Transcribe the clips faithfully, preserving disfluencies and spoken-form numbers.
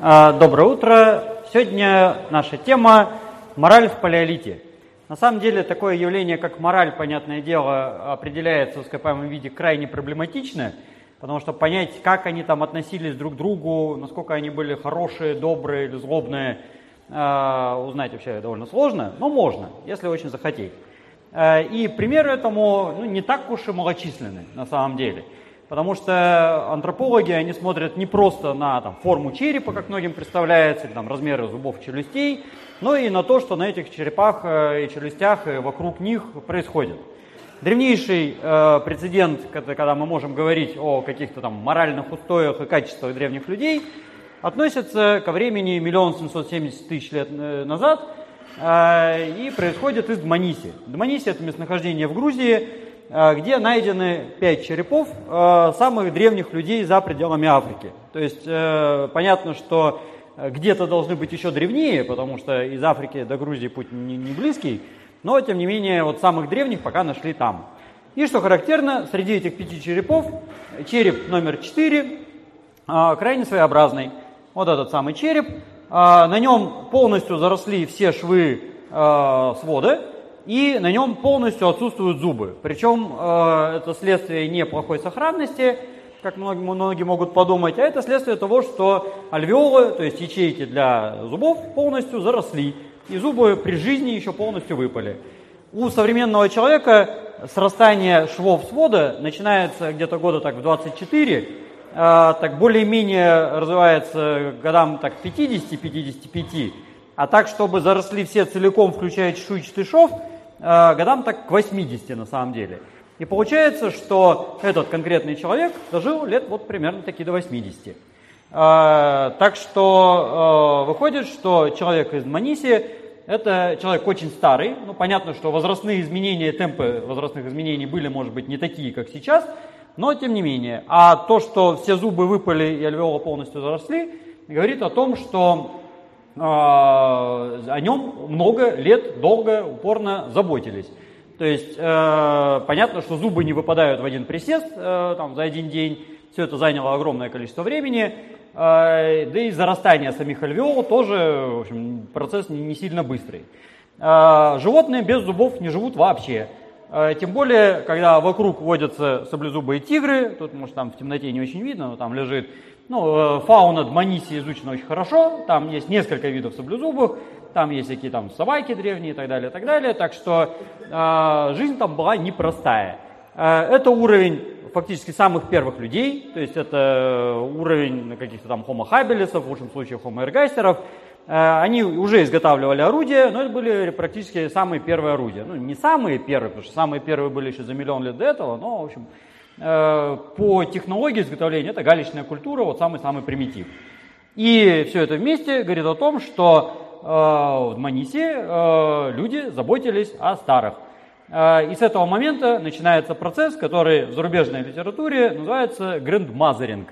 Доброе утро. Сегодня наша тема – мораль в палеолите. На самом деле такое явление, как мораль, понятное дело, определяется в ископаемом виде крайне проблематично, потому что понять, как они там относились друг к другу, насколько они были хорошие, добрые или злобные, узнать вообще довольно сложно, но можно, если очень захотеть. И примеры этому ну, не так уж и малочисленны на самом деле. Потому что антропологи, они смотрят не просто на там, форму черепа, как многим представляется, или, там, размеры зубов челюстей, но и на то, что на этих черепах и челюстях и вокруг них происходит. Древнейший э, прецедент, когда мы можем говорить о каких-то там моральных устоях и качествах древних людей, относится ко времени миллион семьсот семьдесят тысяч лет назад э, и происходит из Дманиси. Дманиси – это местонахождение в Грузии, где найдены пять черепов э, самых древних людей за пределами Африки. То есть э, понятно, что где-то должны быть еще древнее, потому что из Африки до Грузии путь не, не близкий, но тем не менее вот самых древних пока нашли там. И что характерно, среди этих пяти черепов череп номер четыре э, крайне своеобразный. Вот этот самый череп. Э, на нем полностью заросли все швы э, свода. И на нем полностью отсутствуют зубы. Причем э, это следствие не плохой сохранности, как многие, многие могут подумать, а это следствие того, что альвеолы, то есть ячейки для зубов, полностью заросли. И зубы при жизни еще полностью выпали. У современного человека срастание швов свода начинается где-то года так в двадцать четыре, э, так более-менее развивается годам так пятьдесят — пятьдесят пять, а так, чтобы заросли все целиком, включая чешуйчатый шов, годам так к восьмидесяти на самом деле. И получается, что этот конкретный человек дожил лет вот примерно таки до восьмидесяти. Так что выходит, что человек из Дманиси – это человек очень старый. Ну, понятно, что возрастные изменения, темпы возрастных изменений были, может быть, не такие, как сейчас, но тем не менее. А то, что все зубы выпали и альвеолы полностью заросли, говорит о том, что о нем много лет, долго, упорно заботились. То есть э, понятно, что зубы не выпадают в один присест э, там, за один день. Все это заняло огромное количество времени. Э, да и зарастание самих альвеол тоже, в общем, процесс не, не сильно быстрый. Э, животные без зубов не живут вообще. Э, тем более, когда вокруг водятся саблезубые тигры. Тут, может, там в темноте не очень видно, но там лежит... Ну, фауна Дманиси изучена очень хорошо, там есть несколько видов саблезубых, там есть всякие там собаки древние и так далее, и так далее. Так что э, жизнь там была непростая. Э, это уровень фактически самых первых людей, то есть это уровень каких-то там homo habilis, в лучшем случае homo ergaster'ов. Э, они уже изготавливали орудия, но это были практически самые первые орудия. Ну, не самые первые, потому что самые первые были еще за миллион лет до этого, но, в общем... По технологии изготовления это галечная культура, вот самый-самый примитив. И все это вместе говорит о том, что э, в Дманиси э, люди заботились о старых. Э, и с этого момента начинается процесс, который в зарубежной литературе называется грандмазеринг.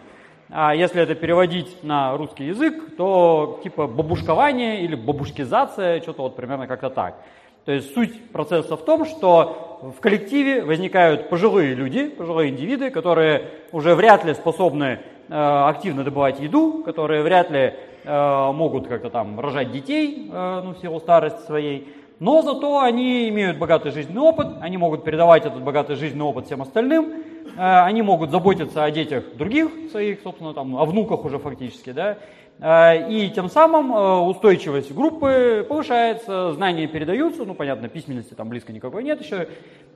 А если это переводить на русский язык, то типа бабушкование или бабушкизация, что-то вот примерно как-то так. То есть суть процесса в том, что в коллективе возникают пожилые люди, пожилые индивиды, которые уже вряд ли способны э, активно добывать еду, которые вряд ли э, могут как-то там рожать детей э, ну, в силу старости своей, но зато они имеют богатый жизненный опыт, они могут передавать этот богатый жизненный опыт всем остальным, э, они могут заботиться о детях других своих, собственно, там, о внуках уже фактически, да. И тем самым устойчивость группы повышается, знания передаются, ну понятно, письменности там близко никакой нет еще,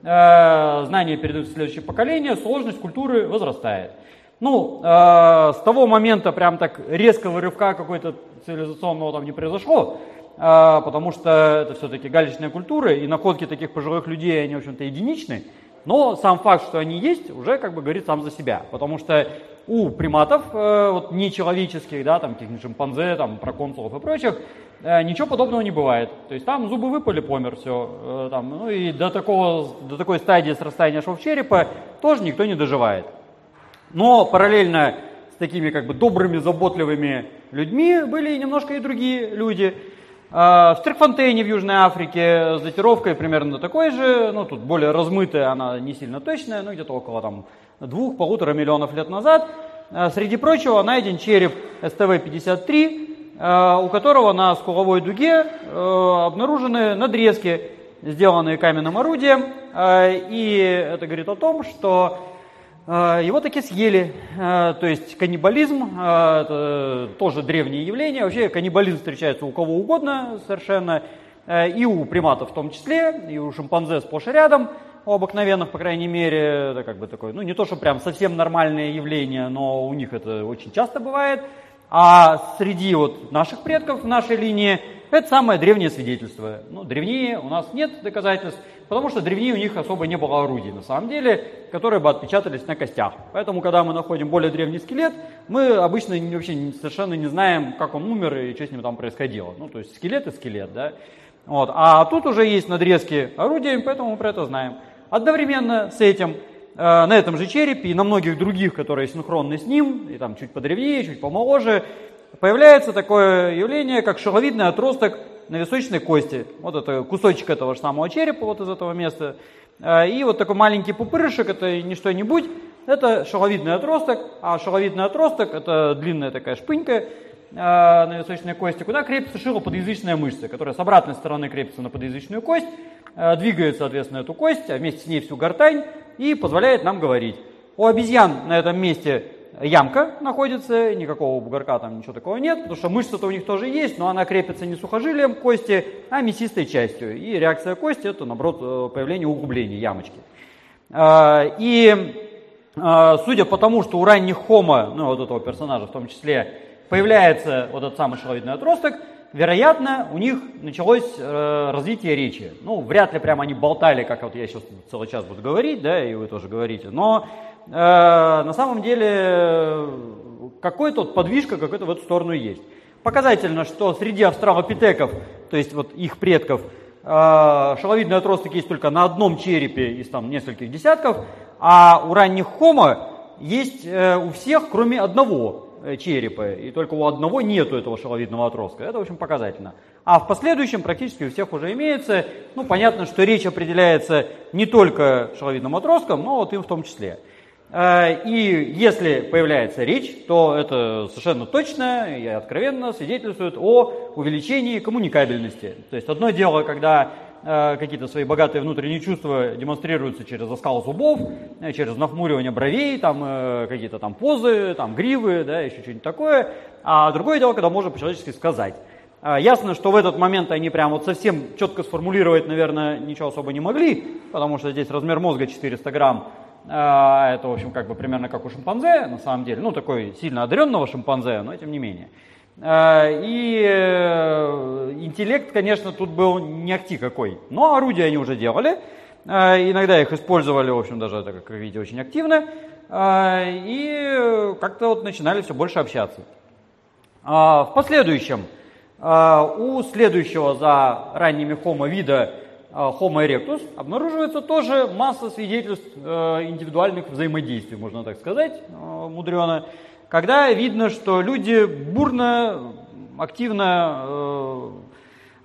знания передаются в следующее поколение, сложность культуры возрастает. Ну, с того момента прям так резкого рывка какой-то цивилизационного там не произошло, потому что это все-таки галечная культура, и находки таких пожилых людей, они в общем-то единичны, но сам факт, что они есть, уже как бы говорит сам за себя, потому что у приматов, э, вот, нечеловеческих, да, там, каких-нибудь шимпанзе, там, проконсулов и прочих, э, ничего подобного не бывает. То есть там зубы выпали, помер, все. Э, там, ну и до, такого, до такой стадии срастания швов черепа тоже никто не доживает. Но параллельно с такими как бы добрыми, заботливыми людьми были немножко и другие люди. Э, в Стрехфонтейне в Южной Африке с датировкой примерно такой же, ну тут более размытая, она не сильно точная, ну где-то около там двух-полутора миллионов лет назад Среди прочего найден череп эс тэ вэ пятьдесят три, у которого на скуловой дуге обнаружены надрезки, сделанные каменным орудием. И это говорит о том, что его таки съели. То есть каннибализм – это тоже древнее явление. Вообще каннибализм встречается у кого угодно совершенно. И у приматов в том числе, и у шимпанзе сплошь и рядом, у обыкновенных, по крайней мере, это как бы такое, ну не то, что прям совсем нормальное явление, но у них это очень часто бывает. А среди вот наших предков в нашей линии это самое древнее свидетельство. Ну, древнее у нас нет доказательств, потому что древнее у них особо не было орудий, на самом деле, которые бы отпечатались на костях. Поэтому, когда мы находим более древний скелет, мы обычно вообще совершенно не знаем, как он умер и что с ним там происходило. Ну, то есть скелет и скелет, да. Вот. А тут уже есть надрезки орудием, поэтому мы про это знаем. Одновременно с этим, э, на этом же черепе и на многих других, которые синхронны с ним, и там чуть подревнее, чуть помоложе, появляется такое явление, как шеловидный отросток нависочной кости. Вот это кусочек этого же самого черепа, вот из этого места. Э, и вот такой маленький пупырышек, это не что-нибудь, это шеловидный отросток. А шеловидный отросток, это длинная такая шпынька, на височной кости, куда крепится шилоподъязычная мышца, которая с обратной стороны крепится на подъязычную кость, двигает, соответственно, эту кость, а вместе с ней всю гортань и позволяет нам говорить. У обезьян на этом месте ямка находится, никакого бугорка там ничего такого нет, потому что мышца-то у них тоже есть, но она крепится не сухожилием кости, а мясистой частью. И реакция кости – это, наоборот, появление углубления ямочки. И судя по тому, что у ранних хомо, ну вот этого персонажа в том числе, появляется вот этот самый шеловидный отросток, вероятно, у них началось э, развитие речи. Ну, вряд ли прямо они болтали, как вот я сейчас целый час буду говорить, да, и вы тоже говорите, но э, на самом деле какой-то вот подвижка какой-то в эту сторону есть. Показательно, что среди австралопитеков, то есть вот их предков, э, шеловидный отросток есть только на одном черепе из там нескольких десятков, а у ранних хомо есть э, у всех, кроме одного черепа, и только у одного нету этого шеловидного отростка. Это, в общем, показательно. А в последующем практически у всех уже имеется. Ну, понятно, что речь определяется не только шеловидным отростком, но вот им в том числе. И если появляется речь, то это совершенно точно и откровенно свидетельствует о увеличении коммуникабельности. То есть одно дело, когда какие-то свои богатые внутренние чувства демонстрируются через оскал зубов, через нахмуривание бровей, там, какие-то там позы, там, гривы, да, еще что-нибудь такое. А другое дело, когда можно по-человечески сказать. Ясно, что в этот момент они прям вот совсем четко сформулировать, наверное, ничего особо не могли, потому что здесь размер мозга четыреста грамм. Это, в общем, как бы примерно как у шимпанзе, на самом деле. Ну, такой сильно одаренного шимпанзе, но тем не менее. И интеллект, конечно, тут был не акти какой, но орудия они уже делали, иногда их использовали, в общем, даже, как вы видите, очень активно, и как-то вот начинали все больше общаться. В последующем, у следующего за ранними хомо вида, Homo erectus, обнаруживается тоже масса свидетельств индивидуальных взаимодействий, можно так сказать, мудрено, когда видно, что люди бурно, активно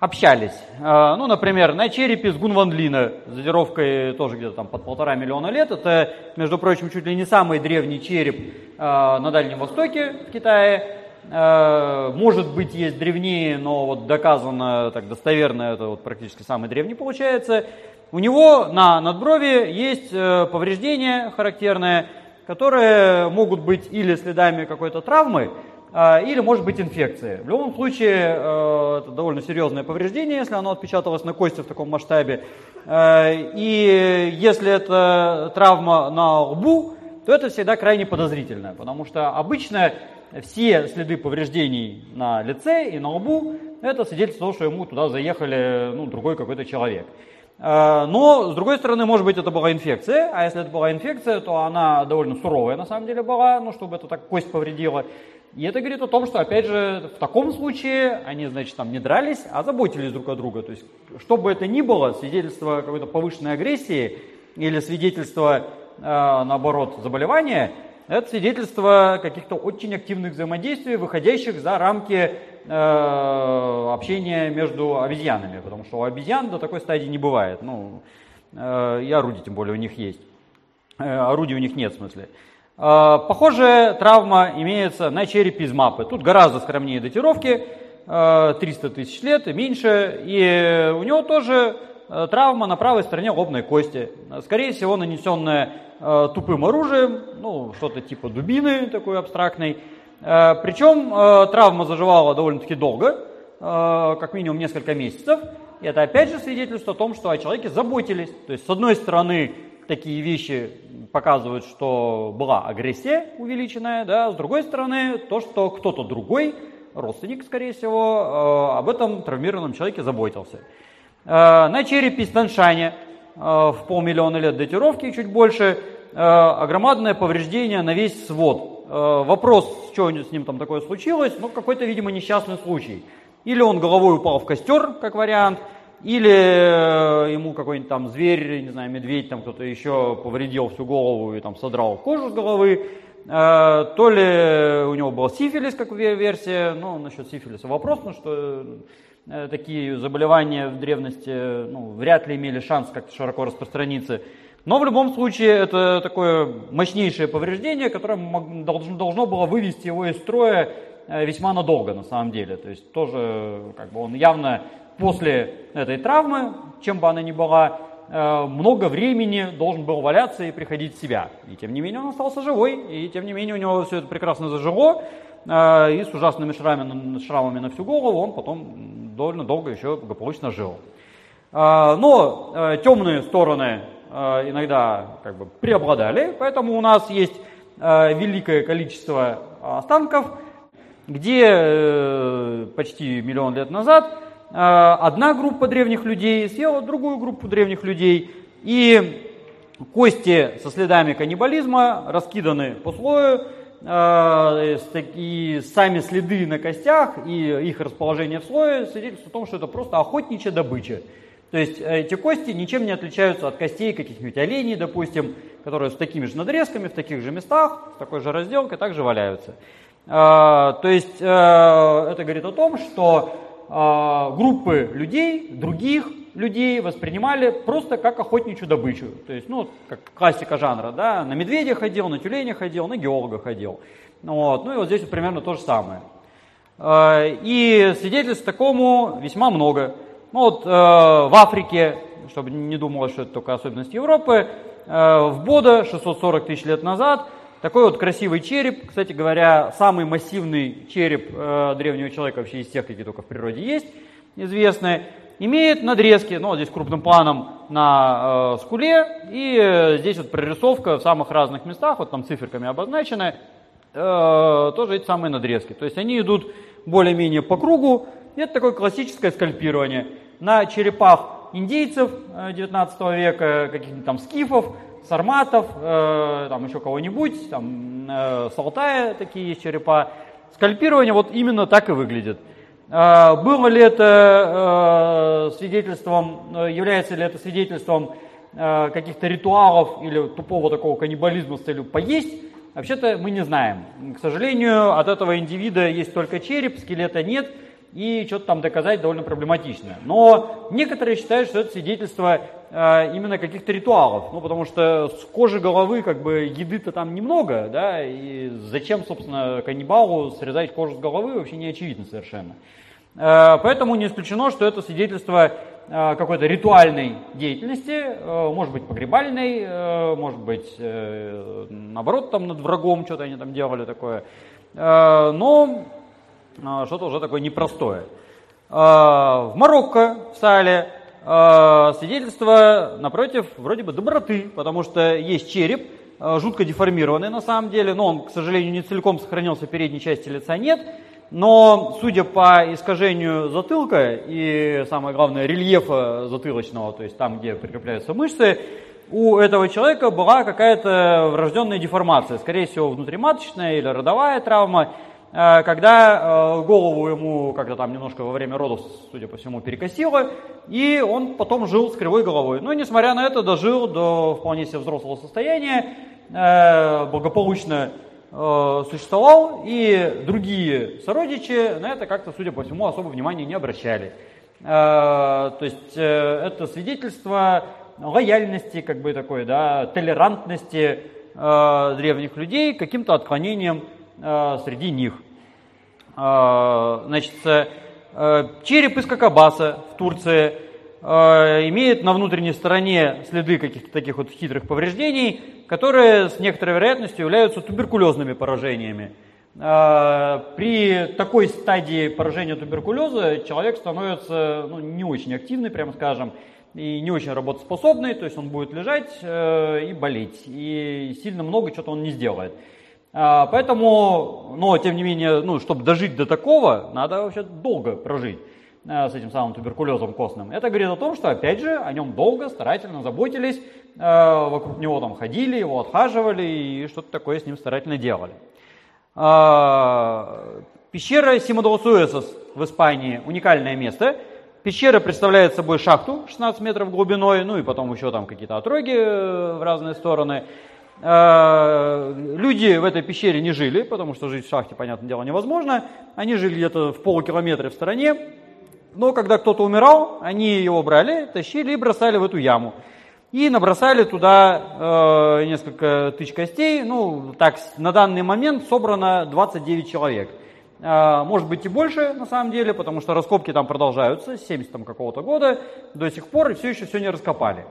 общались. Ну, например, на черепе с Гунванлина, с датировкой тоже где-то там под полтора миллиона лет. Это, между прочим, чуть ли не самый древний череп на Дальнем Востоке, в Китае. Может быть, есть древнее, но вот доказано так достоверно, это вот практически самый древний получается. У него на надброви есть повреждения характерные, которые могут быть или следами какой-то травмы, или может быть инфекции. В любом случае, это довольно серьезное повреждение, если оно отпечаталось на кости в таком масштабе. И если это травма на лбу, то это всегда крайне подозрительно, потому что обычно все следы повреждений на лице и на лбу – это свидетельство того, что ему туда заехали ну, другой какой-то человек. Но, с другой стороны, может быть, это была инфекция, а если это была инфекция, то она довольно суровая на самом деле была, ну, чтобы это так кость повредила. И это говорит о том, что, опять же, в таком случае они, значит, там не дрались, а заботились друг о друге. То есть, что бы это ни было, свидетельство какой-то повышенной агрессии или свидетельство, наоборот, заболевания – это свидетельство каких-то очень активных взаимодействий, выходящих за рамки э, общения между обезьянами, потому что у обезьян до такой стадии не бывает. Ну, э, и орудий, тем более, у них есть. Э, орудий у них нет, в смысле. Похожая травма имеется на черепе из мапы. Тут гораздо скромнее датировки, триста тысяч лет и меньше. И у него тоже травма на правой стороне лобной кости. Скорее всего, нанесенная тупым оружием, ну, что-то типа дубины такой абстрактной. Причем травма заживала довольно-таки долго, как минимум несколько месяцев. И это опять же свидетельство о том, что о человеке заботились. То есть, с одной стороны, такие вещи показывают, что была агрессия увеличенная, да, с другой стороны, то, что кто-то другой, родственник, скорее всего, об этом травмированном человеке заботился. На черепе из Таншаня в полмиллиона лет датировки, чуть больше, громадное повреждение на весь свод. Вопрос, что с ним там такое случилось, ну, какой-то, видимо, несчастный случай. Или он головой упал в костер, как вариант, или ему какой-нибудь там зверь, не знаю, медведь, там кто-то еще повредил всю голову и там содрал кожу с головы. То ли у него был сифилис, как версия, ну, насчет сифилиса вопрос, ну, что такие заболевания в древности, ну, вряд ли имели шанс как-то широко распространиться. Но в любом случае это такое мощнейшее повреждение, которое должно было вывести его из строя весьма надолго, на самом деле. То есть тоже, как бы, он явно после этой травмы, чем бы она ни была, много времени должен был валяться и приходить в себя. И тем не менее он остался живой, и тем не менее у него все это прекрасно зажило, и с ужасными шрамами, шрамами на всю голову он потом довольно долго еще благополучно жил. Но темные стороны иногда, как бы, преобладали, поэтому у нас есть великое количество останков, где почти миллион лет назад одна группа древних людей съела другую группу древних людей, и кости со следами каннибализма раскиданы по слою, и сами следы на костях и их расположение в слое свидетельствуют о том, что это просто охотничья добыча. То есть эти кости ничем не отличаются от костей каких-нибудь оленей, допустим, которые с такими же надрезками, в таких же местах, с такой же разделкой также валяются. То есть это говорит о том, что группы людей, других людей воспринимали просто как охотничью добычу. То есть, ну, как классика жанра, да, на медведя ходил, на тюленя ходил, на геолога ходил. Вот. Ну и вот здесь вот примерно то же самое. И свидетельств такому весьма много. Ну вот в Африке, чтобы не думалось, что это только особенность Европы, в Бодо шестьсот сорок тысяч лет назад такой вот красивый череп, кстати говоря, самый массивный череп э, древнего человека вообще из тех, какие только в природе есть, известные, имеет надрезки, ну, здесь крупным планом на э, скуле, и э, здесь вот прорисовка в самых разных местах, вот там циферками обозначены, э, тоже эти самые надрезки. То есть они идут более-менее по кругу, и это такое классическое скальпирование. На черепах индейцев девятнадцатого века, каких-нибудь там скифов, сарматов, э, там еще кого-нибудь, там э, с Алтая такие есть черепа. Скальпирование вот именно так и выглядит. Э, было ли это э, свидетельством, является ли это свидетельством э, каких-то ритуалов или тупого такого каннибализма с целью поесть? Вообще-то мы не знаем. К сожалению, от этого индивида есть только череп, скелета нет, и что-то там доказать довольно проблематично. Но некоторые считают, что это свидетельство именно каких-то ритуалов, ну, потому что с кожи головы, как бы, еды-то там немного, да, и зачем, собственно, каннибалу срезать кожу с головы, вообще не очевидно совершенно. Поэтому не исключено, что это свидетельство какой-то ритуальной деятельности, может быть, погребальной, может быть, наоборот, там над врагом что-то они там делали такое, но что-то уже такое непростое. В Марокко, в Сале, свидетельство, напротив, вроде бы доброты, потому что есть череп, жутко деформированный на самом деле, но он, к сожалению, не целиком сохранился, передней части лица нет, но судя по искажению затылка и, самое главное, рельефа затылочного, то есть там, где прикрепляются мышцы, у этого человека была какая-то врожденная деформация, скорее всего, внутриматочная или родовая травма, когда голову ему как-то там немножко во время родов, судя по всему, перекосило, и он потом жил с кривой головой. Но, несмотря на это, дожил до вполне себе взрослого состояния, благополучно существовал, и другие сородичи на это как-то, судя по всему, особо внимания не обращали. То есть это свидетельство лояльности, как бы такой, да, толерантности, э, древних людей каким-то отклонением э, среди них. Э, значит, э, череп из какабаса в Турции э, имеет на внутренней стороне следы каких-то таких вот хитрых повреждений, которые с некоторой вероятностью являются туберкулезными поражениями. При такой стадии поражения туберкулеза человек становится ну, не очень активный, прямо скажем, и не очень работоспособный, то есть он будет лежать э, и болеть, и сильно много чего-то он не сделает. А, поэтому, но тем не менее, ну, чтобы дожить до такого, надо вообще долго прожить э, с этим самым туберкулезом костным. Это говорит о том, что, опять же, о нем долго, старательно заботились, э, вокруг него там ходили, его отхаживали и что-то такое с ним старательно делали. Пещера Сима-де-лос-Уэсос в Испании — уникальное место. Пещера представляет собой шахту шестнадцать метров глубиной, ну и потом еще там какие-то отроги в разные стороны. Люди в этой пещере не жили, потому что жить в шахте, понятное дело, невозможно. Они жили где-то в полукилометре в стороне, но когда кто-то умирал, они его брали, тащили и бросали в эту яму. И набросали туда э, несколько тысяч костей. Ну, так, на данный момент собрано двадцать девять человек. Э, может быть и больше, на самом деле, потому что раскопки там продолжаются с семидесятого какого-то года до сих пор, и все еще все не раскопали.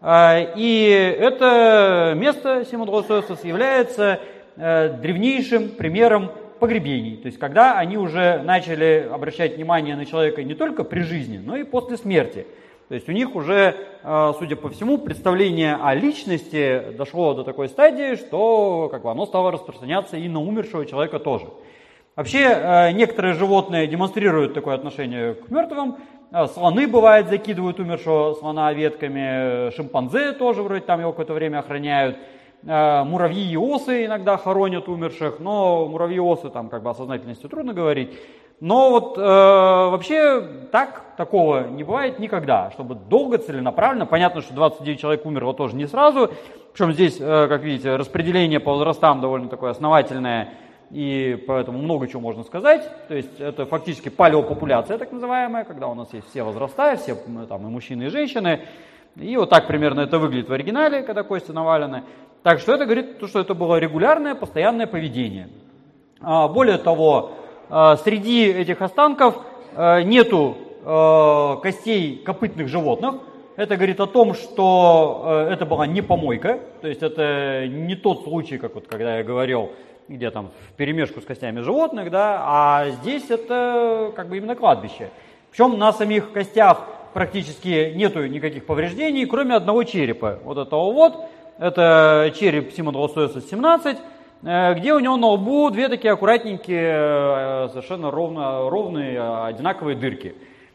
Э, и это место Сима-де-лос-Уэсос является э, древнейшим примером погребений. То есть, когда они уже начали обращать внимание на человека не только при жизни, но и после смерти. То есть у них уже, судя по всему, представление о личности дошло до такой стадии, что как бы оно стало распространяться и на умершего человека тоже. Вообще, некоторые животные демонстрируют такое отношение к мертвым. Слоны, бывает, закидывают умершего слона ветками, шимпанзе тоже вроде там его какое-то время охраняют. Муравьи и осы иногда хоронят умерших, но муравьи и осы там как бы о сознательности трудно говорить. Но вот э, вообще так, такого не бывает никогда, чтобы долго, целенаправленно. Понятно, что двадцать девять человек умерло тоже не сразу, причем здесь, э, как видите, распределение по возрастам довольно такое основательное, и поэтому много чего можно сказать. То есть это фактически палеопопуляция так называемая, когда у нас есть все возраста, все там и мужчины, и женщины. И вот так примерно это выглядит в оригинале, когда кости навалены. Так что это говорит, что это было регулярное, постоянное поведение. А, более того, среди этих останков нету костей копытных животных. Это говорит о том, что это была не помойка, то есть это не тот случай, как вот когда я говорил, где там вперемешку с костями животных, да, а здесь это как бы именно кладбище. Причем на самих костях практически нету никаких повреждений, кроме одного черепа. Вот этого вот, это череп Сима-де-лос-Уэсос семнадцать. Где у него на лбу две такие аккуратненькие, совершенно ровно, ровные, одинаковые дырки,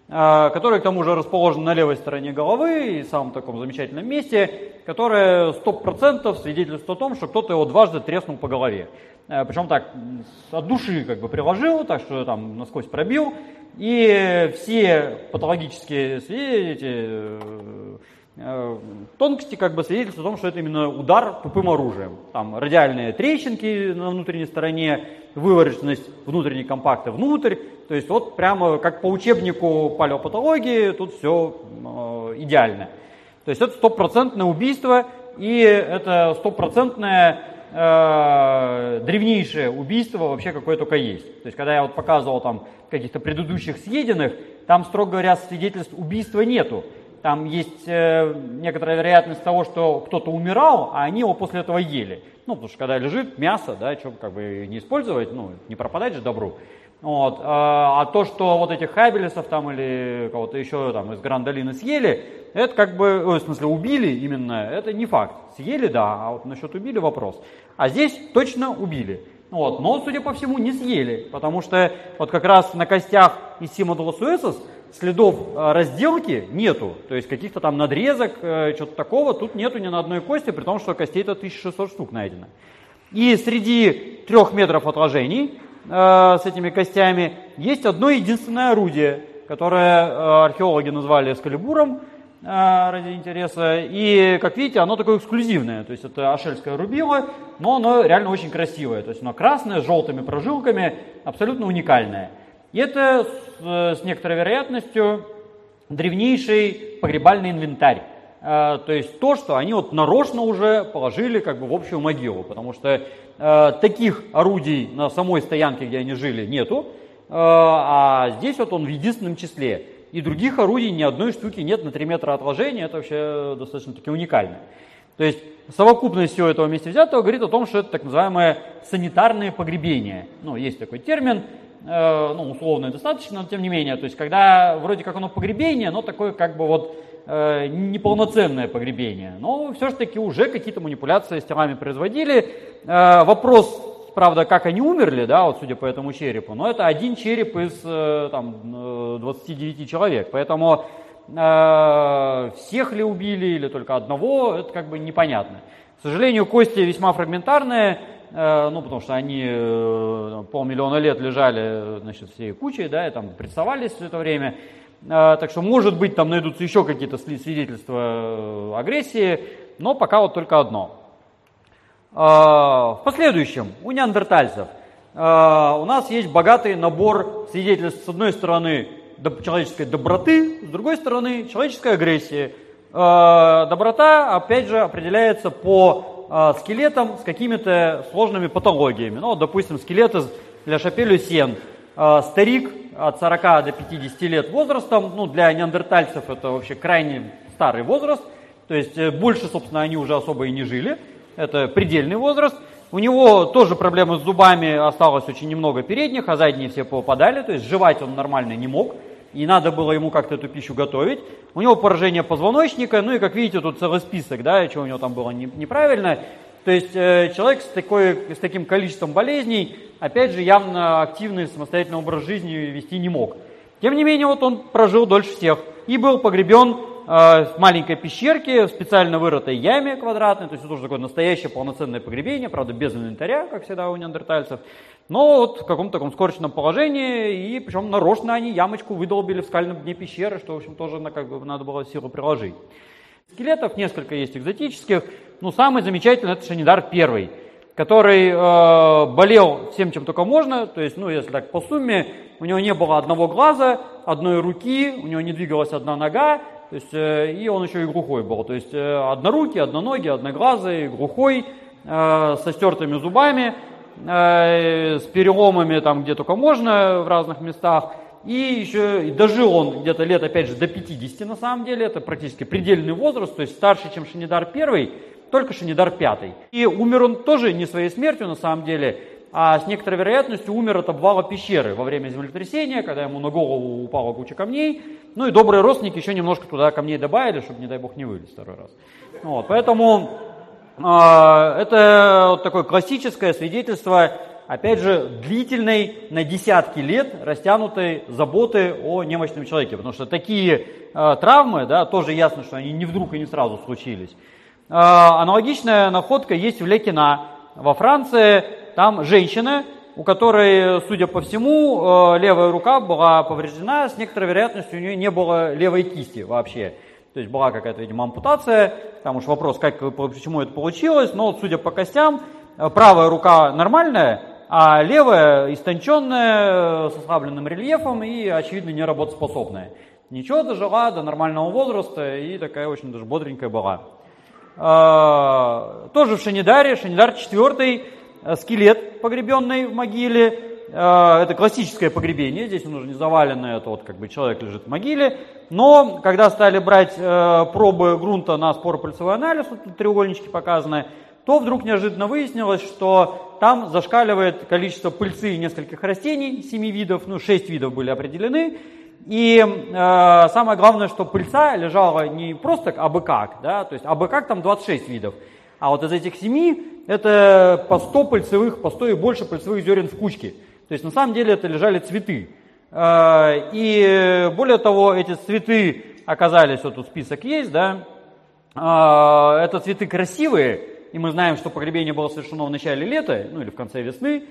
которые к тому же расположены на левой стороне головы и в самом таком замечательном месте, которое сто процентов свидетельствует о том, что кто-то его дважды треснул по голове. Причем так, от души как бы приложил, так что там насквозь пробил. И все патологические свидетели... тонкости как бы свидетельствуют о том, что это именно удар тупым оружием. Там радиальные трещинки на внутренней стороне, вывороченность внутренней компакта внутрь. То есть вот прямо как по учебнику палеопатологии тут все э, идеально. То есть это стопроцентное убийство, и это стопроцентное э, древнейшее убийство вообще какое только есть. То есть когда я вот показывал там каких-то предыдущих съеденных, там, строго говоря, свидетельств убийства нету. Там есть э, некоторая вероятность того, что кто-то умирал, а они его после этого ели. Ну, потому что когда лежит мясо, да, что как бы не использовать, ну, не пропадать же добру. Вот. А, а то, что вот этих хабелесов там или кого-то еще там из Гран-долины съели, это как бы, ой, в смысле убили именно, это не факт. Съели, да, а вот насчет убили вопрос. А здесь точно убили. Вот. Но, судя по всему, не съели, потому что вот как раз на костях из Сима-де-лос-Уэсос следов разделки нету, то есть каких-то там надрезок, что-то такого, тут нету ни на одной кости, при том, что костей-то тысяча шестьсот штук найдено. И среди трех метров отложений э, с этими костями есть одно единственное орудие, которое археологи назвали эскалибуром э, ради интереса, и, как видите, оно такое эксклюзивное, то есть это ашельское рубило, но оно реально очень красивое, то есть оно красное, с желтыми прожилками, абсолютно уникальное. И это с, с некоторой вероятностью древнейший погребальный инвентарь. то есть то, что они вот нарочно уже положили как бы в общую могилу, потому что таких орудий на самой стоянке, где они жили, нету, а здесь вот он в единственном числе. И других орудий ни одной штуки нет на три метра отложения, это вообще достаточно-таки уникально. То есть совокупность всего этого вместе взятого говорит о том, что это так называемое санитарное погребение. Ну, есть такой термин, э, ну, условно достаточно, но тем не менее. То есть когда вроде как оно погребение, но такое как бы вот э, неполноценное погребение. Но все же таки уже какие-то манипуляции с телами производили. Э, вопрос... Правда, как они умерли, да, вот судя по этому черепу, но это один череп из там, двадцати девяти человек. Поэтому э, всех ли убили или только одного, это как бы непонятно. К сожалению, кости весьма фрагментарные, э, ну, потому что они э, полмиллиона лет лежали, значит, всей кучей, да, и там прессовались все это время. Э, так что, может быть, там найдутся еще какие-то свидетельства агрессии, но пока вот только одно. В последующем, у неандертальцев у нас есть богатый набор свидетельств, с одной стороны, человеческой доброты, с другой стороны, человеческой агрессии. Доброта, опять же, определяется по скелетам с какими-то сложными патологиями. Ну, допустим, скелет из Ля-Шапель-о-Сен, старик от сорока до пятидесяти лет возрастом, ну, для неандертальцев это вообще крайне старый возраст, то есть больше, собственно, они уже особо и не жили. Это предельный возраст. У него тоже проблемы с зубами, осталось очень немного передних, а задние все попадали, то есть жевать он нормально не мог, и надо было ему как-то эту пищу готовить. У него поражение позвоночника, ну и как видите, тут целый список, да, чего у него там было не, неправильно. То есть э, человек с, такой, с таким количеством болезней, опять же, явно активный самостоятельный образ жизни вести не мог. Тем не менее, вот он прожил дольше всех и был погребен в маленькой пещерке, в специально вырытой яме квадратной, то есть это уже такое настоящее полноценное погребение, правда без инвентаря, как всегда у неандертальцев, но вот в каком-то таком скорченном положении, и причем нарочно они ямочку выдолбили в скальном дне пещеры, что, в общем, тоже на, как бы, надо было силу приложить. Скелетов несколько есть экзотических, но самый замечательный это Шанидар Первый, который э, болел всем, чем только можно, то есть, ну, если так по сумме, у него не было одного глаза, одной руки, у него не двигалась одна нога, то есть, э, и он еще и глухой был, то есть э, однорукий, одноногий, одноглазый, глухой, э, со стертыми зубами, э, с переломами там, где только можно в разных местах, и еще и дожил он где-то лет, опять же, до пятидесяти на самом деле, это практически предельный возраст, то есть старше, чем Шанидар Первый, только Шанидар Пятый. И умер он тоже не своей смертью на самом деле, а с некоторой вероятностью умер от обвала пещеры во время землетрясения, когда ему на голову упала куча камней. Ну и добрые родственники еще немножко туда камней добавили, чтобы, не дай бог, не вылез второй раз. Вот, поэтому э, это вот такое классическое свидетельство, опять же, длительной на десятки лет растянутой заботы о немощном человеке. Потому что такие э, травмы, да, тоже ясно, что они не вдруг и не сразу случились. Аналогичная находка есть в Лекина во Франции. Там женщина, у которой, судя по всему, левая рука была повреждена, с некоторой вероятностью у нее не было левой кисти вообще. То есть была какая-то, видимо, ампутация. Там уж вопрос, как, почему это получилось. Но вот, судя по костям, правая рука нормальная, а левая истонченная, с ослабленным рельефом и, очевидно, неработоспособная. Ничего, дожила до нормального возраста и такая очень даже бодренькая была. Тоже в Шанидаре, Шанидар Четвёртый, скелет, погребенный в могиле. Это классическое погребение, здесь он уже не заваленный, это вот как бы человек лежит в могиле. Но когда стали брать пробы грунта на споропыльцевой анализ, вот тут треугольнички показаны, то вдруг неожиданно выяснилось, что там зашкаливает количество пыльцы нескольких растений, семи видов, ну шесть видов были определены. И э, самое главное, что пыльца лежала не просто абы как, да, то есть абы как там двадцать шесть видов, а вот из этих семи это по сто пыльцевых, по сто и больше пыльцевых зерен в кучке. То есть на самом деле это лежали цветы. Э, и более того, эти цветы оказались, вот тут список есть, да, э, это цветы красивые, и мы знаем, что погребение было совершено в начале лета, ну или в конце весны.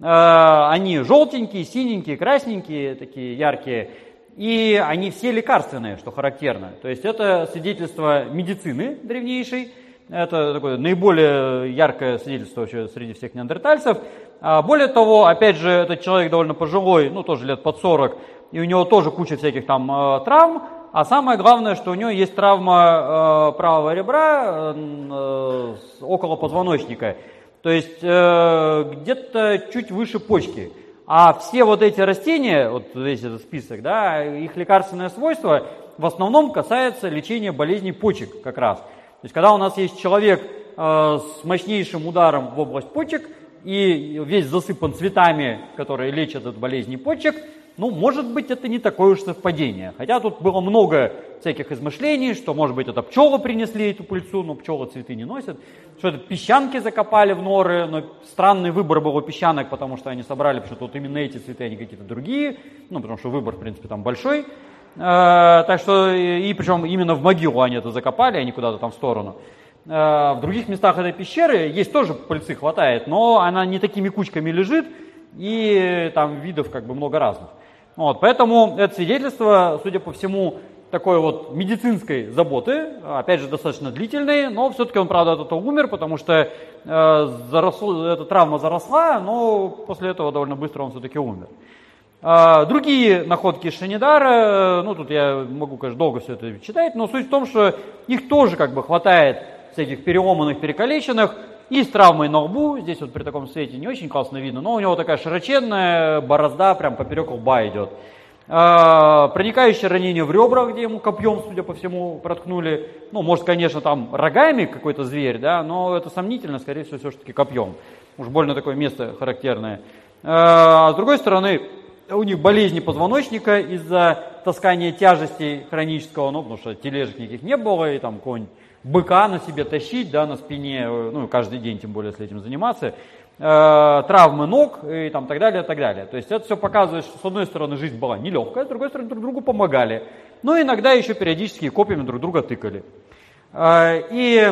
Э, они желтенькие, синенькие, красненькие, такие яркие. И они все лекарственные, что характерно. То есть это свидетельство медицины древнейшей, это такое наиболее яркое свидетельство вообще среди всех неандертальцев. Более того, опять же, этот человек довольно пожилой, ну тоже лет под сорок, и у него тоже куча всяких там травм, А самое главное, что у нее есть травма э, правого ребра, э, около позвоночника, то есть э, где-то чуть выше почки. А все вот эти растения, вот весь этот список, да, их лекарственное свойство в основном касается лечения болезней почек как раз. То есть когда у нас есть человек э, с мощнейшим ударом в область почек и весь засыпан цветами, которые лечат от болезней почек, ну, может быть, это не такое уж совпадение. Хотя тут было много всяких измышлений, что, может быть, это пчелы принесли эту пыльцу, но пчелы цветы не носят, что это песчанки закопали в норы, но странный выбор был у песчанок, потому что они собрали, потому что вот именно эти цветы, а не какие-то другие, ну, потому что выбор, в принципе, там большой. Так что, и причем именно в могилу они это закопали, а не куда-то там в сторону. В других местах этой пещеры есть тоже пыльцы хватает, но она не такими кучками лежит, и там видов как бы много разных. Вот, поэтому это свидетельство, судя по всему, такой вот медицинской заботы, опять же, достаточно длительной, но все-таки он, правда, от этого умер, потому что э, заросло, эта травма заросла, но после этого довольно быстро он все-таки умер. Э, другие находки Шанидара, э, ну тут я могу, конечно, долго все это читать, но суть в том, что их тоже как бы хватает всяких переломанных, перекалеченных, и с травмой на лбу, здесь вот при таком свете не очень классно видно, но у него такая широченная борозда, прям поперек лба идет. Э-э, проникающее ранение в ребра, где ему копьем, судя по всему, проткнули. Ну, может, конечно, там рогами какой-то зверь, да, но это сомнительно, скорее всего, все-таки копьем. Уж больно такое место характерное. Э-э, а с другой стороны, у них болезни позвоночника из-за таскания тяжестей хронического, ну, потому что тележек никаких не было, и там конь. Быка на себе тащить, да, на спине, ну, каждый день, тем более, если этим заниматься, э, травмы ног и там, так далее, так далее. То есть это все показывает, что, с одной стороны, жизнь была нелегкая, с другой стороны, друг другу помогали. Но иногда еще периодически копьями друг друга тыкали. Э, и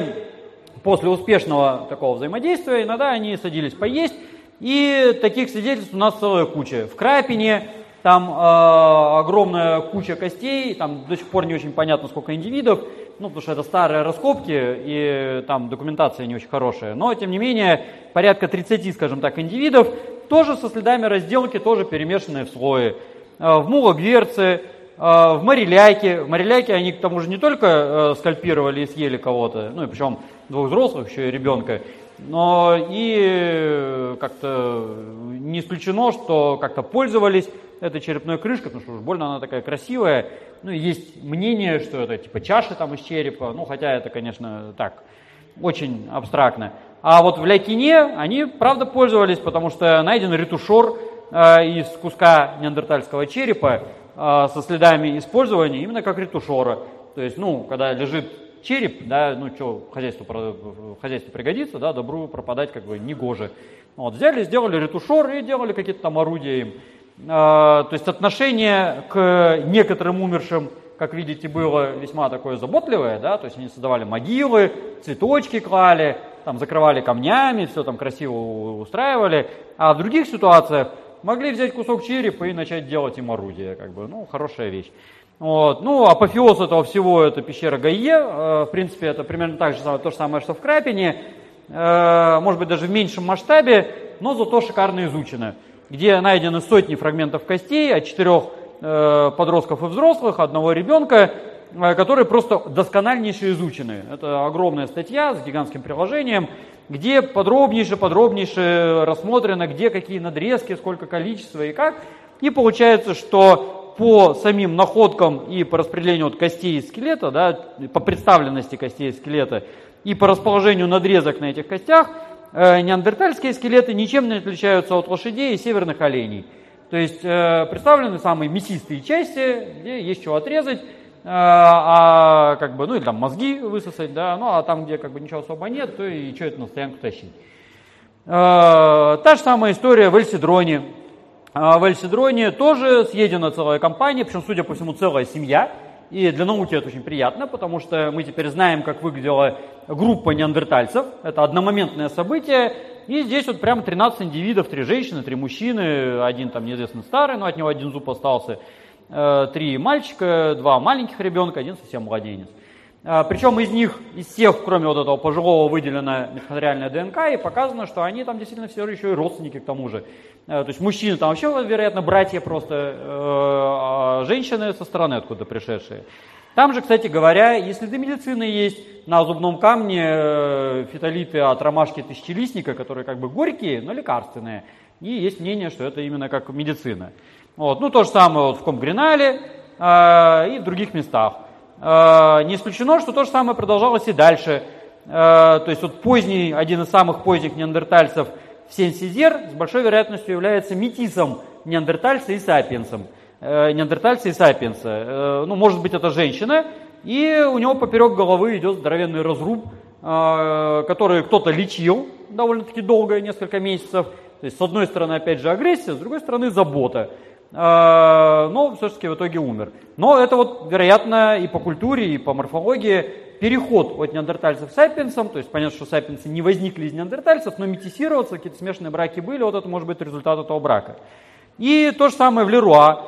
после успешного такого взаимодействия иногда они садились поесть, и таких свидетельств у нас целая куча. В Крапине там э, огромная куча костей, там до сих пор не очень понятно, сколько индивидов, ну, потому что это старые раскопки, и там документация не очень хорошая. Но, тем не менее, порядка тридцати, скажем так, индивидов, тоже со следами разделки, тоже перемешанные в слое. В Мулагверце, в Мариляйке. В Мариляйке они, к тому же, не только скальпировали и съели кого-то, ну, и причем двух взрослых, еще и ребенка, но и как-то не исключено, что как-то пользовались этой черепной крышкой, потому что уж больно она такая красивая. Ну, есть мнение, что это типа чаши там из черепа, ну, хотя это, конечно, так, очень абстрактно. А вот в Ля Кине они, правда, пользовались, потому что найден ретушер э, из куска неандертальского черепа э, со следами использования именно как ретушера. То есть, ну, когда лежит череп, да, ну, что, хозяйству, хозяйству пригодится, да, добру пропадать как бы негоже. Вот, взяли, сделали ретушер и делали какие-то там орудия им. То есть отношение к некоторым умершим, как видите, было весьма такое заботливое, да, то есть они создавали могилы, цветочки клали, там закрывали камнями, все там красиво устраивали, а в других ситуациях могли взять кусок черепа и начать делать им орудие, как бы, ну, хорошая вещь. Вот. Ну, апофеоз этого всего — это пещера Гайе, в принципе, это примерно так же, то же самое, что в Крапине, может быть, даже в меньшем масштабе, но зато шикарно изучено. Где найдены сотни фрагментов костей от четырех э, подростков и взрослых, одного ребенка, э, которые просто доскональнейше изучены. Это огромная статья с гигантским приложением, где подробнейше-подробнейше рассмотрено, где какие надрезки, сколько количества и как. И получается, что по самим находкам и по распределению вот костей и скелета, да, по представленности костей и скелета, и по расположению надрезок на этих костях, неандертальские скелеты ничем не отличаются от лошадей и северных оленей. То есть э, представлены самые мясистые части, где есть чего отрезать, э, а, как бы, ну или там мозги высосать, да, ну а там, где как бы ничего особо нет, то и что это на стоянку тащить. Э, та же самая история в Эль-Сидроне. Э, в Эль-Сидроне тоже съедена целая компания, причем, судя по всему, целая семья. И для науки это очень приятно, потому что мы теперь знаем, как выглядела группа неандертальцев. Это одномоментное событие. И здесь вот прямо тринадцать индивидов, три женщины, три мужчины, один там неизвестно старый, но от него один зуб остался, три мальчика, два маленьких ребенка, один совсем младенец. Причем из них, из всех, кроме вот этого пожилого, выделена митохондриальная ДНК, и показано, что они там действительно все еще и родственники к тому же. То есть мужчины там вообще, вероятно, братья просто, а женщины со стороны откуда пришедшие. Там же, кстати говоря, и следы медицины есть. На зубном камне фитолиты от ромашки тысячелистника, которые как бы горькие, но лекарственные. И есть мнение, что это именно как медицина. Вот. Ну, то же самое вот в Комгренале э, и в других местах. Не исключено, что то же самое продолжалось и дальше. То есть вот поздний, один из самых поздних неандертальцев Сен-Сизер с большой вероятностью является метисом неандертальца и сапиенсом. Неандертальца и сапиенса. Ну, может быть, это женщина, и у него поперек головы идет здоровенный разруб, который кто-то лечил довольно-таки долго, несколько месяцев. То есть, с одной стороны, опять же, агрессия, с другой стороны, забота. Но все-таки в итоге умер. Но это вот, вероятно, и по культуре, и по морфологии переход от неандертальцев к сапиенсам. То есть понятно, что сапиенсы не возникли из неандертальцев, но метисироваться, какие-то смешанные браки были, вот это может быть результат этого брака. И то же самое в Леруа.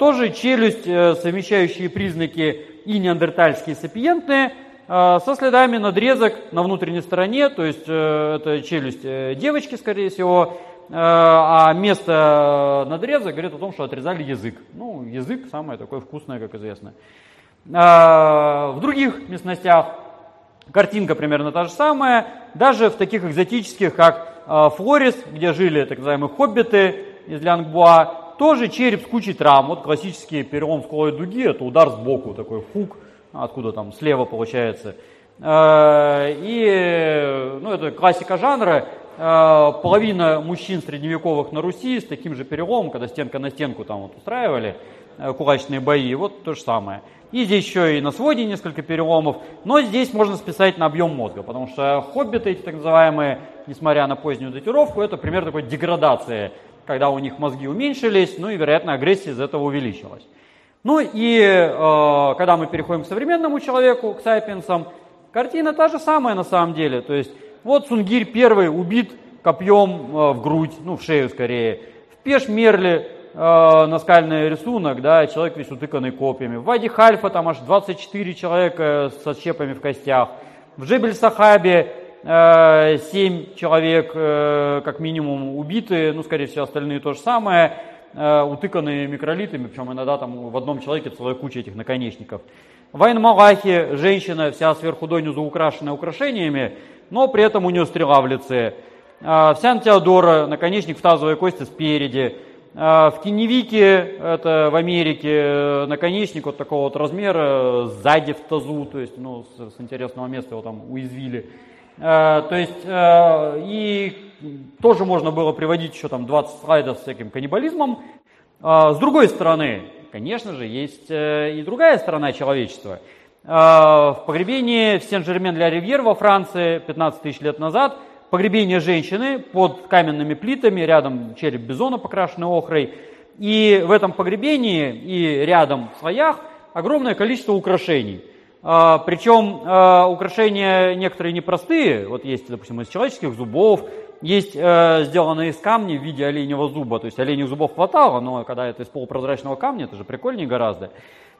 Тоже челюсть, совмещающие признаки и неандертальские, и сапиентные, со следами надрезок на внутренней стороне, то есть это челюсть девочки, скорее всего, а место надреза говорит о том, что отрезали язык. Ну, язык самое такое вкусное, как известно. В других местностях картинка примерно та же самая. Даже в таких экзотических, как Флорес, где жили так называемые хоббиты из Лянгбуа, тоже череп с кучей травм. Вот классический перелом скуловой дуги, это удар сбоку, такой хук, откуда там слева получается. И ну, это классика жанра. Половина мужчин средневековых на Руси с таким же переломом, когда стенка на стенку там вот устраивали кулачные бои, вот то же самое. И здесь еще и на своде несколько переломов, но здесь можно списать на объем мозга, потому что хоббиты эти так называемые, несмотря на позднюю датировку, это пример такой деградации, когда у них мозги уменьшились, ну и, вероятно, агрессия из-за этого увеличилась. Ну и э, когда мы переходим к современному человеку, к сапиенсам, картина та же самая на самом деле, то есть вот Сунгирь первый убит копьем э, в грудь, ну в шею скорее. В Пешмерли э, наскальный рисунок, да, человек весь утыканный копьями. В Вади Хальфа там аж двадцать четыре человека с отщепами в костях. В Джебель-Сахабе э, семь человек э, как минимум убиты, ну скорее всего остальные то же самое, э, утыканные микролитами, причем иногда там в одном человеке целая куча этих наконечников. В Айн-Маллахе женщина вся сверху донизу украшенная украшениями, но при этом у нее стрела в лице. В Сан-Теодоро наконечник в тазовой кости спереди. В Киневике, это в Америке, наконечник вот такого вот размера сзади в тазу, то есть ну, с, с интересного места его там уязвили. То есть и тоже можно было приводить еще там двадцать слайдов с всяким каннибализмом. С другой стороны, конечно же, есть и другая сторона человечества. В погребении в Сен-Жермен-ла-Ривьер во Франции пятнадцать тысяч лет назад погребение женщины под каменными плитами, рядом череп бизона, покрашенный охрой. И в этом погребении и рядом в слоях огромное количество украшений. Причем украшения некоторые непростые, вот есть, допустим, из человеческих зубов, есть сделанные из камня в виде оленьего зуба, то есть оленьих зубов хватало, но когда это из полупрозрачного камня, это же прикольнее гораздо.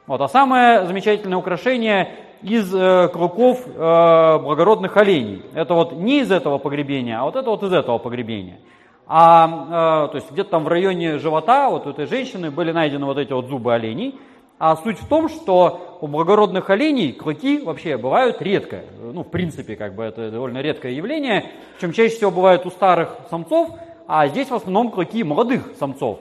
Вот, а самое замечательное украшение из э, клыков э, благородных оленей. Это вот не из этого погребения, а вот это вот из этого погребения. А, э, то есть где-то там в районе живота вот у этой женщины были найдены вот эти вот зубы оленей. А суть в том, что у благородных оленей клыки вообще бывают редко. Ну, в принципе, как бы это довольно редкое явление. Чем чаще всего бывает у старых самцов, а здесь в основном клыки молодых самцов.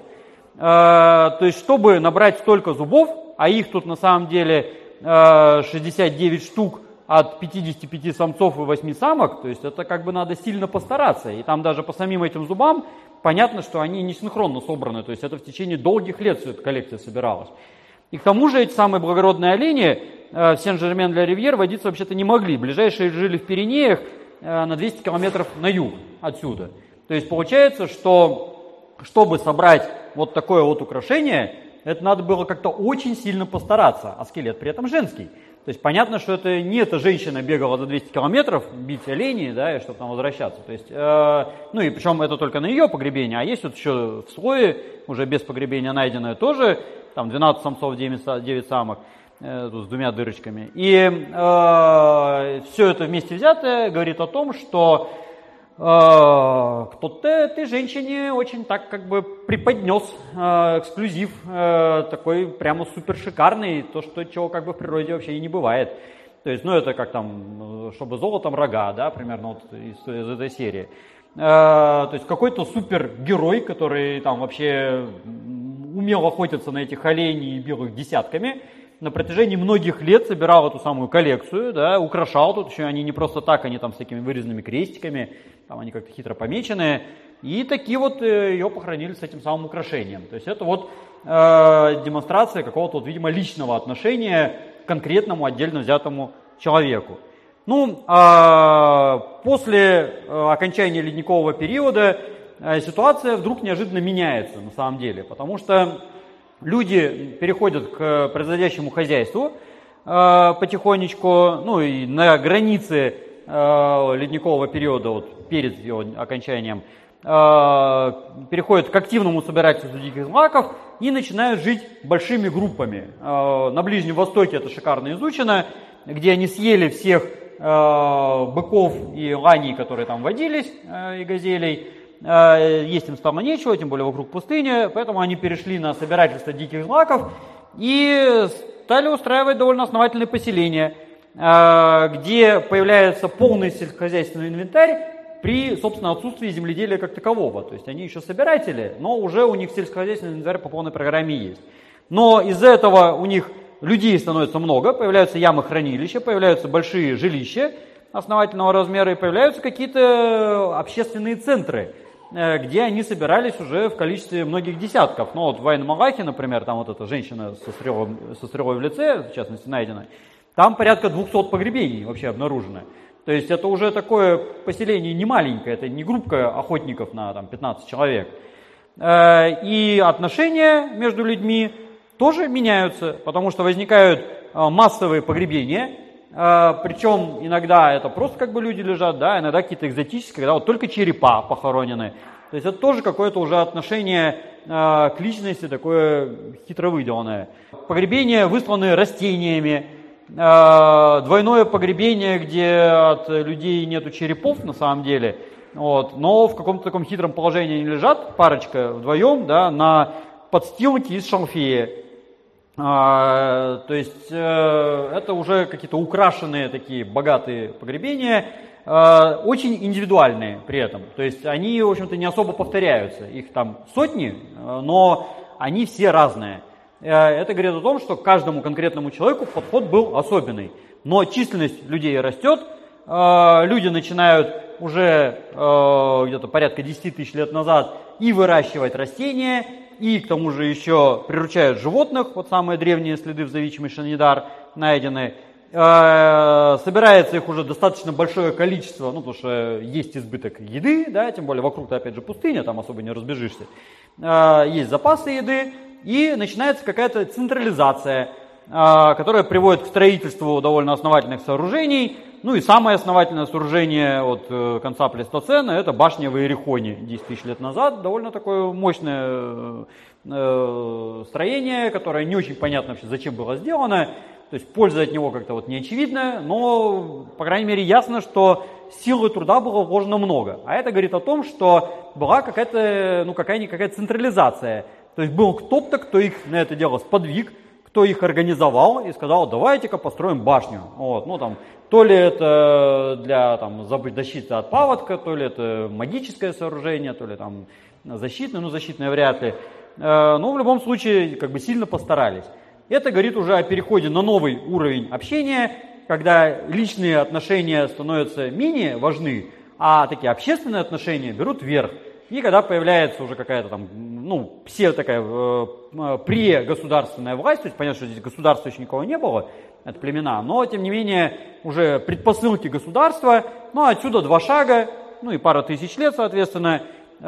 Э, то есть чтобы набрать столько зубов, а их тут на самом деле шестьдесят девять штук от пятидесяти пяти самцов и восьми самок, то есть это как бы надо сильно постараться. И там даже по самим этим зубам понятно, что они не синхронно собраны, то есть это в течение долгих лет вся эта коллекция собиралась. И к тому же эти самые благородные олени в Сен-Жермен-ла-Ривьер водиться вообще-то не могли. Ближайшие жили в Пиренеях на двести километров на юг отсюда. То есть получается, что чтобы собрать вот такое вот украшение, это надо было как-то очень сильно постараться, а скелет при этом женский. То есть понятно, что это не эта женщина бегала за двести километров бить оленей, да, и чтобы там возвращаться. То есть, э, ну и причем это только на ее погребение, а есть вот еще в слое, уже без погребения найденное тоже, там двенадцать самцов, девять самок. с двумя дырочками. И э, все это вместе взятое говорит о том, что э, кто-то этой женщине очень так как бы преподнес э, эксклюзив, э, такой прямо супер шикарный, то, что, чего как бы в природе вообще и не бывает. То есть, ну это как там, чтобы золотом рога, да, примерно вот из, из этой серии. Э, то есть какой-то супергерой, который там вообще умел охотиться на этих оленей и бил их десятками, на протяжении многих лет собирал эту самую коллекцию, да, украшал. Тут еще они не просто так, они там с такими вырезанными крестиками, там они как-то хитро помечены. И такие вот ее похоронили с этим самым украшением. То есть это вот э, демонстрация какого-то, вот, видимо, личного отношения к конкретному отдельно взятому человеку. Ну, э, после окончания ледникового периода э, ситуация вдруг неожиданно меняется на самом деле, потому что люди переходят к производящему хозяйству э, потихонечку, ну и на границе э, ледникового периода, вот перед его окончанием, э, переходят к активному собирательству диких злаков и начинают жить большими группами. Э, на Ближнем Востоке это шикарно изучено, где они съели всех э, быков и ланей, которые там водились, э, и газелей. Есть им стало нечего, тем более вокруг пустыни, поэтому они перешли на собирательство диких злаков и стали устраивать довольно основательные поселения, где появляется полный сельскохозяйственный инвентарь при, собственно, отсутствии земледелия как такового. То есть они еще собиратели, но уже у них сельскохозяйственный инвентарь по полной программе есть. Но из-за этого у них людей становится много, появляются ямы-хранилища, появляются большие жилища основательного размера и появляются какие-то общественные центры, где они собирались уже в количестве многих десятков. Ну вот в Айн-Маллахе, например, там вот эта женщина со стрелой, со стрелой в лице, в частности, найдена, там порядка двухсот погребений вообще обнаружено. То есть это уже такое поселение не маленькое, это не группа охотников на там, пятнадцать человек. И отношения между людьми тоже меняются, потому что возникают массовые погребения, причем иногда это просто как бы люди лежат, да, иногда какие-то экзотические, когда вот только черепа похоронены. То есть это тоже какое-то уже отношение э, к личности такое хитро выделанное. Погребения высланы растениями, э, двойное погребение, где от людей нету черепов на самом деле, вот, но в каком-то таком хитром положении они лежат, парочка вдвоем, да, на подстилке из шалфея. А, то есть э, это уже какие-то украшенные такие богатые погребения, э, очень индивидуальные при этом. То есть они, в общем-то, не особо повторяются. Их там сотни, э, но они все разные. Э, это говорит о том, что к каждому конкретному человеку подход был особенный. Но численность людей растет, э, люди начинают уже э, где-то порядка десять тысяч лет назад и выращивать растения, и к тому же еще приручают животных, вот самые древние следы в зависимости Шанидар найдены. Э-э, собирается их уже достаточно большое количество, ну потому что есть избыток еды, да, тем более вокруг-то опять же пустыня, там особо не разбежишься. Э-э, есть запасы еды, и начинается какая-то централизация, которая приводит к строительству довольно основательных сооружений. Ну и самое основательное сооружение от конца плейстоцена – это башня в Иерихоне десять тысяч лет назад. Довольно такое мощное э, строение, которое не очень понятно вообще, зачем было сделано. То есть польза от него как-то вот не очевидна, но, по крайней мере, ясно, что силы труда было вложено много. А это говорит о том, что была какая-то, ну, какая-никакая централизация. То есть был кто-то, кто их на это дело сподвиг, кто их организовал и сказал, давайте-ка построим башню. Вот, ну, там, то ли это для там, защиты от паводка, то ли это магическое сооружение, то ли там, защитное, ну защитное вряд ли. Но в любом случае как бы сильно постарались. Это говорит уже о переходе на новый уровень общения, когда личные отношения становятся менее важны, а такие общественные отношения берут верх. И когда появляется уже какая-то там, ну, все такая э, прегосударственная власть, то есть понятно, что здесь государства еще никого не было, это племена, но тем не менее уже предпосылки государства, ну, отсюда два шага, ну и пара тысяч лет, соответственно, э,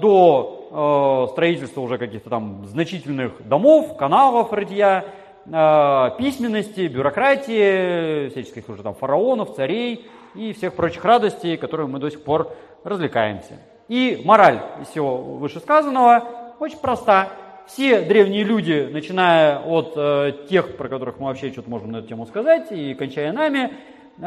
до э, строительства уже каких-то там значительных домов, каналов, рытья, э, письменности, бюрократии, всяческих уже там фараонов, царей и всех прочих радостей, которыми мы до сих пор развлекаемся. И мораль из всего вышесказанного очень проста. все древние люди, начиная от э, тех, про которых мы вообще что-то можем на эту тему сказать, и кончая нами, э,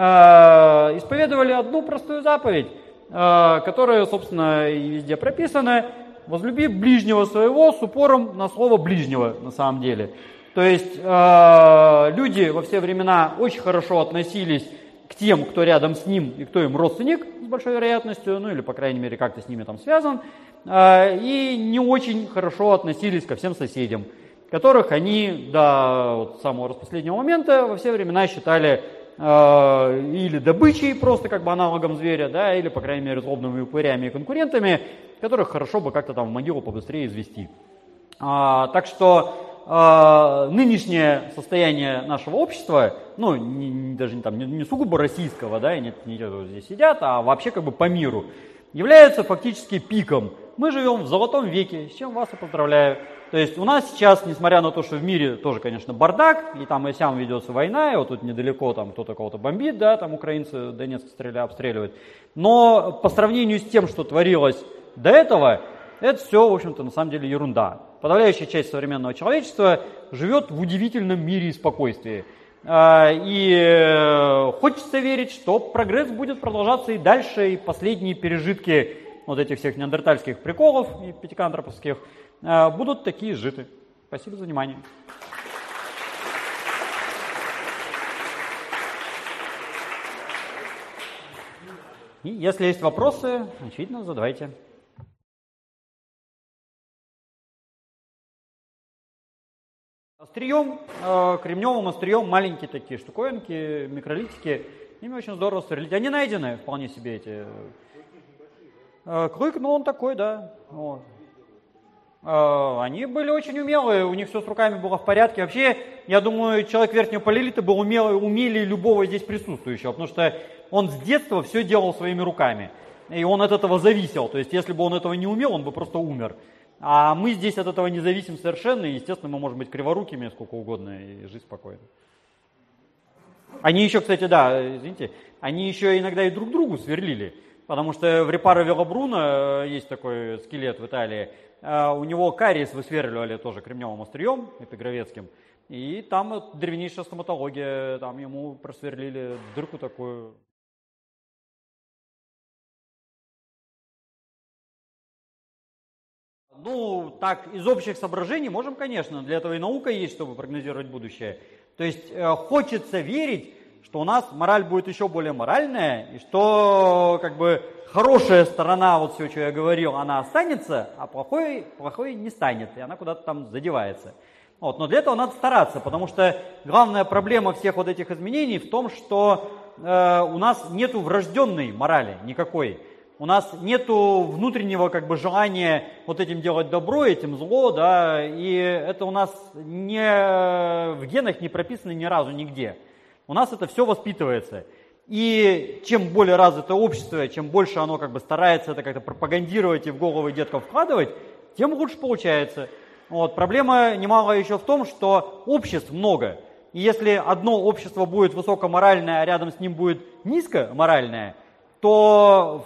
исповедовали одну простую заповедь, э, которая, собственно, и везде прописана. Возлюби ближнего своего с упором на слово «ближнего», на самом деле. То есть э, люди во все времена очень хорошо относились к тем, кто рядом с ним и кто им родственник, с большой вероятностью, ну или, по крайней мере, как-то с ними там связан, э, и не очень хорошо относились ко всем соседям, которых они до вот, самого последнего момента во все времена считали э, или добычей, просто как бы аналогом зверя, да, или, по крайней мере, злобными упырями и конкурентами, которых хорошо бы как-то там в могилу побыстрее извести. А, так что а, нынешнее состояние нашего общества, ну, не, не, даже не, там, не, не сугубо российского, да, и не, не те, кто здесь сидят, а вообще как бы по миру, является фактически пиком. Мы живем в золотом веке, с чем вас и поздравляю. То есть у нас сейчас, несмотря на то, что в мире тоже, конечно, бардак, и там и сям ведется война, и вот тут недалеко там кто-то кого-то бомбит, да, там украинцы Донецк стреля, обстреливают, но по сравнению с тем, что творилось до этого, это все, в общем-то, на самом деле ерунда. Подавляющая часть современного человечества живет в удивительном мире и спокойствии. И хочется верить, что прогресс будет продолжаться и дальше, и последние пережитки вот этих всех неандертальских приколов и пятикантроповских будут такие сжиты. Спасибо за внимание. И если есть вопросы, очевидно, задавайте. Острием, э, кремневым острием маленькие такие штуковинки, микролитики, ими очень здорово сверлить. Они найдены вполне себе эти. Э, клык, ну он такой, да. Вот. Э, они были очень умелые, у них все с руками было в порядке. Вообще, я думаю, человек верхнего палеолита был умел, умелее любого здесь присутствующего, потому что он с детства все делал своими руками, и он от этого зависел. То есть, если бы он этого не умел, он бы просто умер. А мы здесь от этого не зависим совершенно, и, естественно, мы можем быть криворукими сколько угодно и жить спокойно. Они еще, кстати, да, извините, они еще иногда и друг другу сверлили, потому что в Репаро Велобруно есть такой скелет в Италии, у него кариес высверливали тоже кремневым острием эпигровецким, и там древнейшая стоматология, там ему просверлили дырку такую. Ну, так, из общих соображений можем, конечно, для этого и наука есть, чтобы прогнозировать будущее. То есть э, хочется верить, что у нас мораль будет еще более моральная, и что как бы хорошая сторона, вот все, что я говорил, она останется, а плохой, плохой не станет, и она куда-то там задевается. Вот, но для этого надо стараться, потому что главная проблема всех вот этих изменений в том, что э, у нас нету врожденной морали никакой. У нас нету внутреннего как бы желания вот этим делать добро, этим зло, да, и это у нас не в генах не прописано ни разу нигде. У нас это все воспитывается. И чем более развито общество, чем больше оно как бы старается это как-то пропагандировать и в головы деткам вкладывать, тем лучше получается. Вот. Проблема немалая еще в том, что обществ много. И если одно общество будет высокоморальное, а рядом с ним будет низкоморальное, то